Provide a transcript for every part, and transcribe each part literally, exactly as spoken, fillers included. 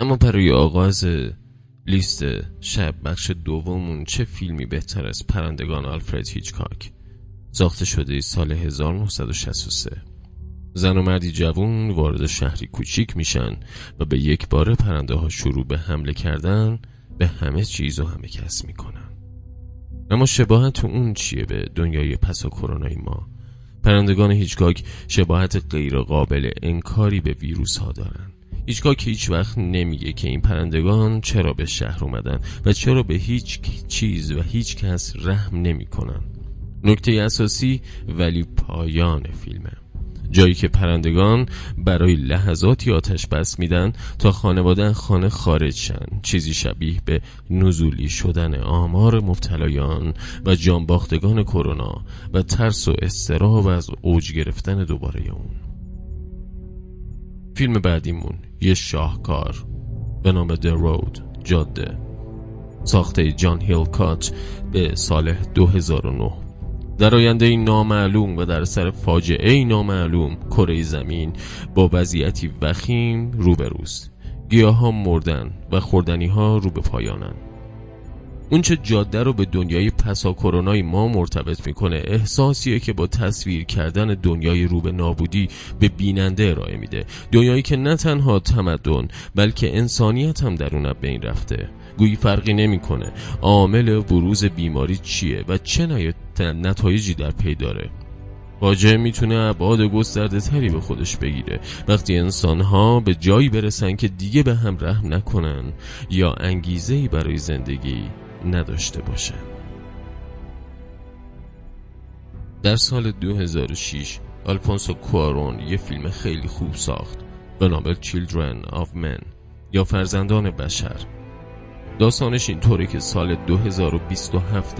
اما برای آغاز لیست شب بخش دومون چه فیلمی بهتر از پرندگان آلفرد هیچکاک، ساخته شده سال هزار و نهصد و شصت و سه. زن و مردی جوان وارد شهری کوچیک میشن و به یک بار پرنده ها شروع به حمله کردن به همه چیز و همه کس میکنن. اما شباهت اون چیه به دنیای پسا کرونای ما؟ پرندگان هیچکاک شباهت غیر قابل انکاری به ویروس ها دارن. هیچکاک هیچ وقت نمیگه که این پرندگان چرا به شهر اومدن و چرا به هیچ چیز و هیچ کس رحم نمی کنن. نکته اساسی ولی پایان فیلمه، جایی که پرندگان برای لحظاتی آتش بس میدن تا خانواده خانه خارج شن، چیزی شبیه به نزولی شدن آمار مبتلایان و جانباختگان کرونا و ترس و اضطراب از اوج گرفتن دوباره اون. فیلم بعدیمون یه شاهکار به نام The Road، جاده، ساخته جان هیلکات به سال دو هزار و نه. در آینده‌ای نامعلوم و در سر فاجعه‌ای نامعلوم کره زمین با وضعیتی وخیم روبروست. گیاها مردن و خوردنی‌ها رو به پایانن. اون چه جاده رو به دنیای پسا کرونای ما مرتبط میکنه احساسیه که با تصویر کردن دنیای رو به نابودی به بیننده ارائه میده، دنیایی که نه تنها تمدن بلکه انسانیت هم در اون بین رفته. گویی فرقی نمیکنه عامل بروز بیماری چیه و چه نتایجی در پی داره. واجه میتونه ابعاد گسترده تری به خودش بگیره وقتی انسانها به جایی برسن که دیگه به هم رحم نکنن یا انگیزه‌ای برای زندگی نداشته باشن. در سال دو هزار و شش آلفونسو کوارون یه فیلم خیلی خوب ساخت به نام Children of Men یا فرزندان بشر. داستانش اینطوره که سال دو هزار و بیست و هفت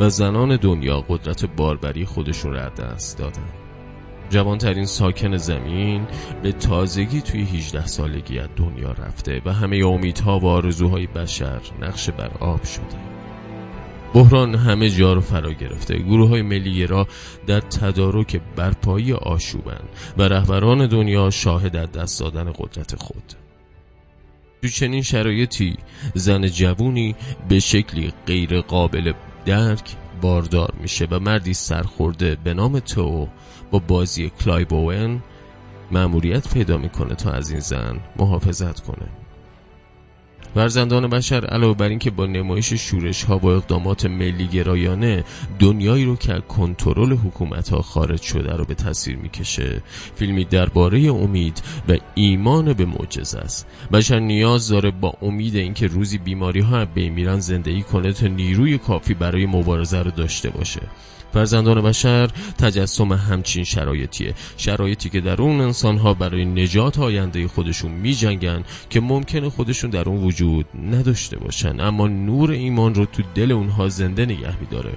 و زنان دنیا قدرت باربری خودشون را دست دادن. جوانترین ساکن زمین به تازگی توی هجده سالگی از دنیا رفته و همه امیدها و آرزوهای بشر نقش بر آب شده. بحران همه جا رو فرا گرفته. گروه‌های ملی‌گرا در تدارک برپایی آشوبن و رهبران دنیا شاهد از دست دادن قدرت خود. تو چنین شرایطی زن جوونی به شکلی غیر قابل درک باردار میشه و مردی سرخورده به نام تو با بازی کلایب اوون مأموریت پیدا میکنه تا از این زن محافظت کنه. فرزندان بشر علاوه بر اینکه با نمایش شورش ها و اقدامات ملی گرایانه دنیایی رو که کنترل حکومت ها خارج شده رو به تصویر میکشه، فیلمی درباره امید و ایمان به معجزه است. بشر نیاز داره با امید اینکه روزی بیماری ها به میرن زندگی کنه تا نیروی کافی برای مبارزه رو داشته باشه. فرزندان بشر تجسم همچین شرایطیه، شرایطی که در اون انسانها برای نجات آینده خودشون می جنگن که ممکنه خودشون در اون وجود نداشته باشن، اما نور ایمان رو تو دل اونها زنده نگه می داره.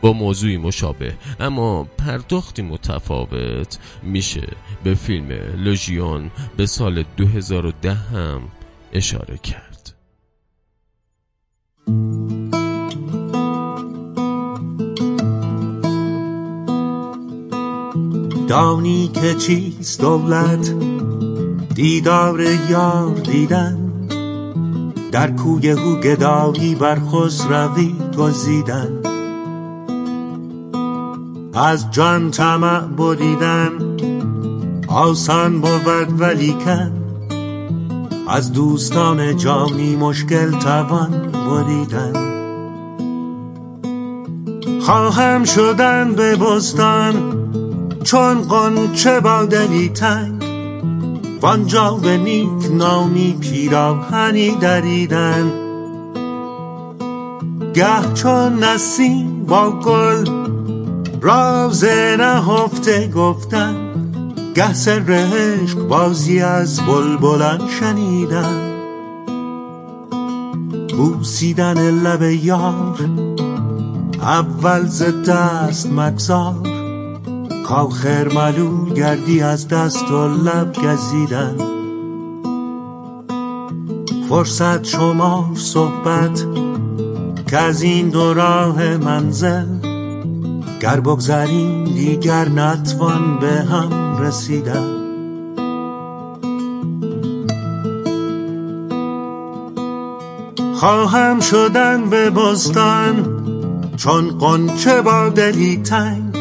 با موضوعی مشابه اما پرداختی متفاوت میشه به فیلم لژیون به سال دو هزار و ده هم اشاره کرد. دانی که چیست دولت، دیدار یار دیدن، در کوی او گدایی بر خسروی گزیدن، از جان طمع بریدن آسان بود ولیکن، از دوستان جانی مشکل توان بریدن. خواهم شدن به بستان چون قنچه با دلی تنگ، وانجا به نیک نامی پیراهنی دریدن. گه چون نسیم با گل راز نهفته گفتن، گه سر عشق بازی از بلبلان شنیدن. بوسیدن لب یار اول ز دست مگذار، آخر معلوم گردی از دست و لب گزیدن. فرصت شمار صحبت که از این دو راه منزل، گر بگذریم دیگر نتوان به هم رسیدن. خواهم شدن به بستان چون قنچه با دلی تنگ،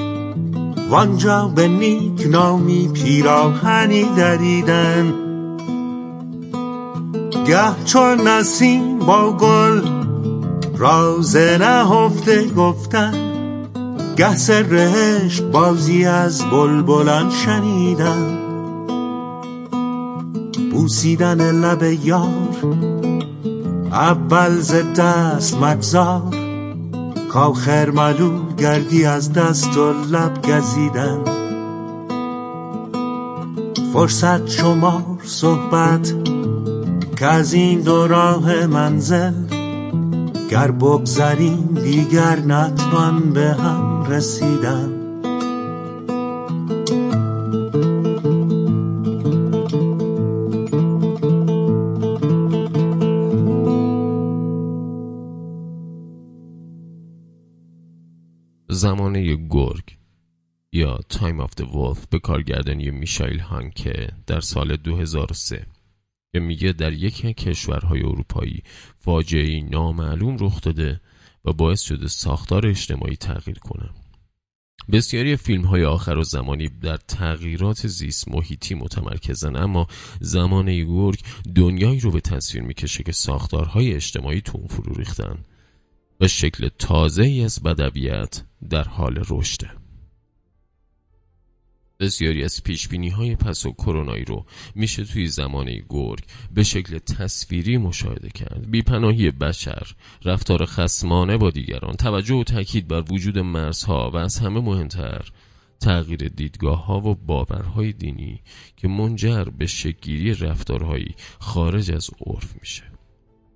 وانجا به نیک نامی پیراهنی دریدن. گه چون نسیم با گل راز نهفته گفتن، گه سر عشق بازی از بلبلان شنیدن. بوسیدن لب یار اول ز دست مگذار، کاخر معلوم گردی از دست و لب گزیدن. فرصت شمار صحبت که از این دو راه منزل، گر بگذریم دیگر نتوان به هم رسیدن. زمانه گرگ یا Time of the Wolf به کارگردانی میشایل هانکه در سال دو هزار و سه که میگه در یکی از کشورهای اروپایی فاجعه‌ای نامعلوم رخ داده و باعث شده ساختار اجتماعی تغییر کنه. بسیاری فیلم‌های آخرالزمانی در تغییرات زیست محیطی متمرکزن، اما زمانه گرگ دنیایی رو به تصویر میکشه که ساختارهای اجتماعی تو اون فرو ریختن و شکل تازه‌ای از بدویت در حال رشده. بسیاری از پیشبینی‌های پس و کرونایی رو میشه توی زمانه گرگ به شکل تصویری مشاهده کرد. بی‌پناهی بشر، رفتار خصمانه با دیگران، توجه و تاکید بر وجود مرزها و از همه مهمتر تغییر دیدگاه‌ها و باورهای دینی که منجر به شکل‌گیری رفتارهایی خارج از عرف میشه.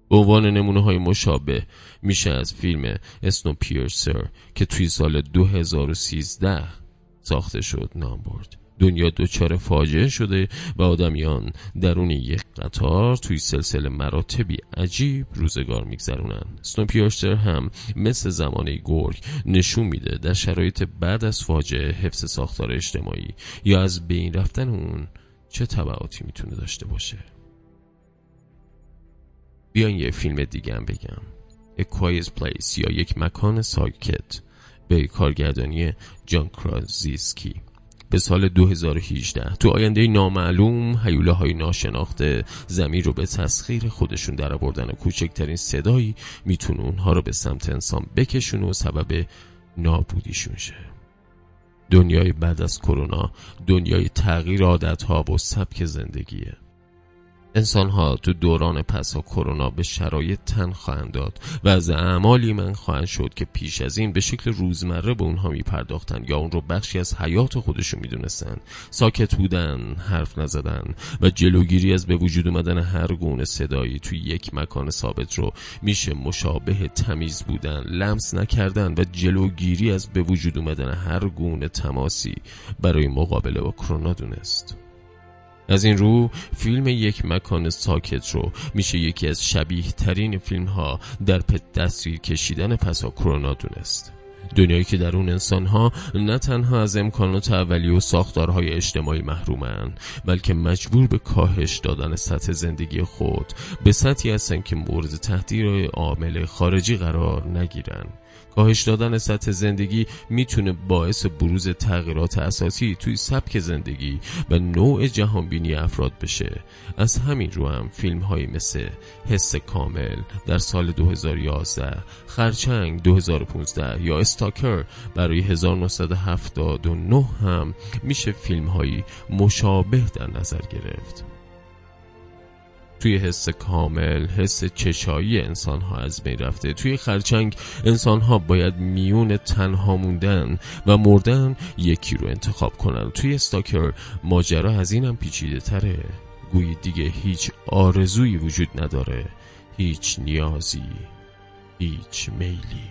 به عنوان نمونه‌های مشابه میشه از فیلم اسنو پیرسر که توی سال دو هزار و سیزده ساخته شد نام برد. دنیا دوچار فاجعه شده و آدمیان درون یک قطار توی سلسله مراتبی عجیب روزگار می‌گذرونن. اسنوپیرسر هم مثل زمانه گرگ نشون میده در شرایط بعد از فاجعه حفظ ساختار اجتماعی یا از بین رفتن اون چه تبعاتی میتونه داشته باشه. بیاین یه فیلم دیگه هم بگم. A Quiet Place یا یک مکان ساکت به کارگردانی جان کراسینسکی به سال دو هزار و هجده تو آینده نامعلوم هیوله های ناشناخته زمین رو به تسخیر خودشون در آوردن و کوچکترین صدایی میتونه اونها رو به سمت انسان بکشونه و سبب نابودیشون شه. دنیای بعد از کرونا دنیای تغییر عادت‌ها و سبک زندگیه. انسان‌ها تو دوران پسا کرونا به شرایط تن خواهند داد و از اعمالی من خواهند شد که پیش از این به شکل روزمره به اونها میپرداختن یا اون رو بخشی از حیات خودشون میدونستن. ساکت بودن، حرف نزدن و جلوگیری از به وجود اومدن هر گونه صدایی توی یک مکان ثابت رو میشه مشابه تمیز بودن، لمس نکردن و جلوگیری از به وجود اومدن هر گونه تماسی برای مقابله با کرونا دونست. از این رو فیلم یک مکان ساکت رو میشه یکی از شبیه ترین فیلم ها در تصویر کشیدن پسا کرونا دونست. دنیایی که در اون انسان ها نه تنها از امکانات اولیه و ساختارهای اجتماعی محرومن، بلکه مجبور به کاهش دادن سطح زندگی خود به سطحی هستن که مورد تهدید عامل خارجی قرار نگیرن. کاهش دادن سطح زندگی میتونه باعث بروز تغییرات اساسی توی سبک زندگی و نوع جهانبینی افراد بشه. از همین رو هم فیلم هایی مثل حس کامل در سال دو هزار و یازده، خرچنگ دو هزار و پانزده یا استاکر برای هزار و نهصد و هفتاد و نه هم میشه فیلم هایی مشابه در نظر گرفت. توی حس کامل حس چشایی انسان ها از بین رفته. توی خرچنگ انسان ها باید میون تنها موندن و مردن یکی رو انتخاب کنن. توی استاکر ماجرا از اینم پیچیده تره، گویی دیگه هیچ آرزویی وجود نداره، هیچ نیازی، هیچ میلی.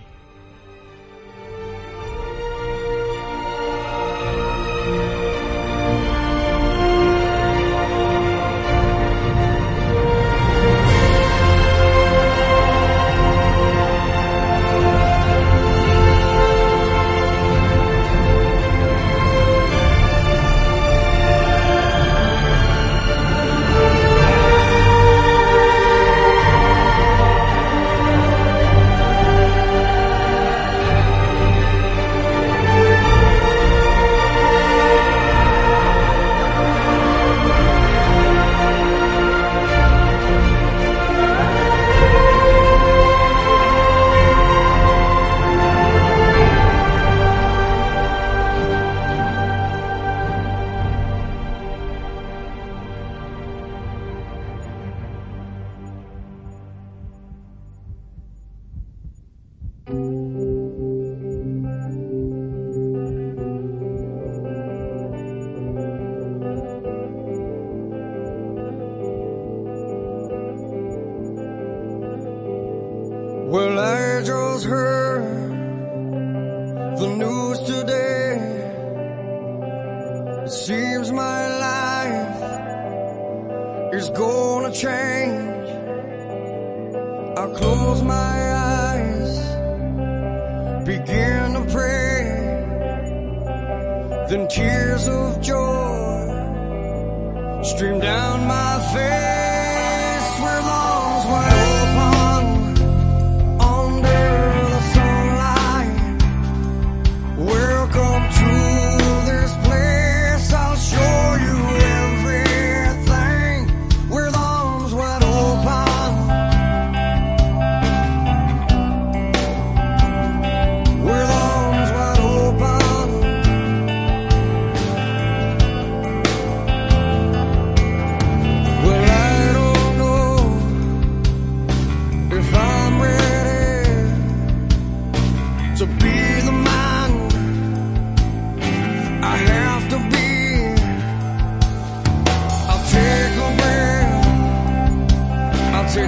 Well, I just heard the news today. It seems my life is gonna change. I close my eyes, begin to pray. Then tears of joy stream down my face with arms wide open.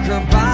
Goodbye.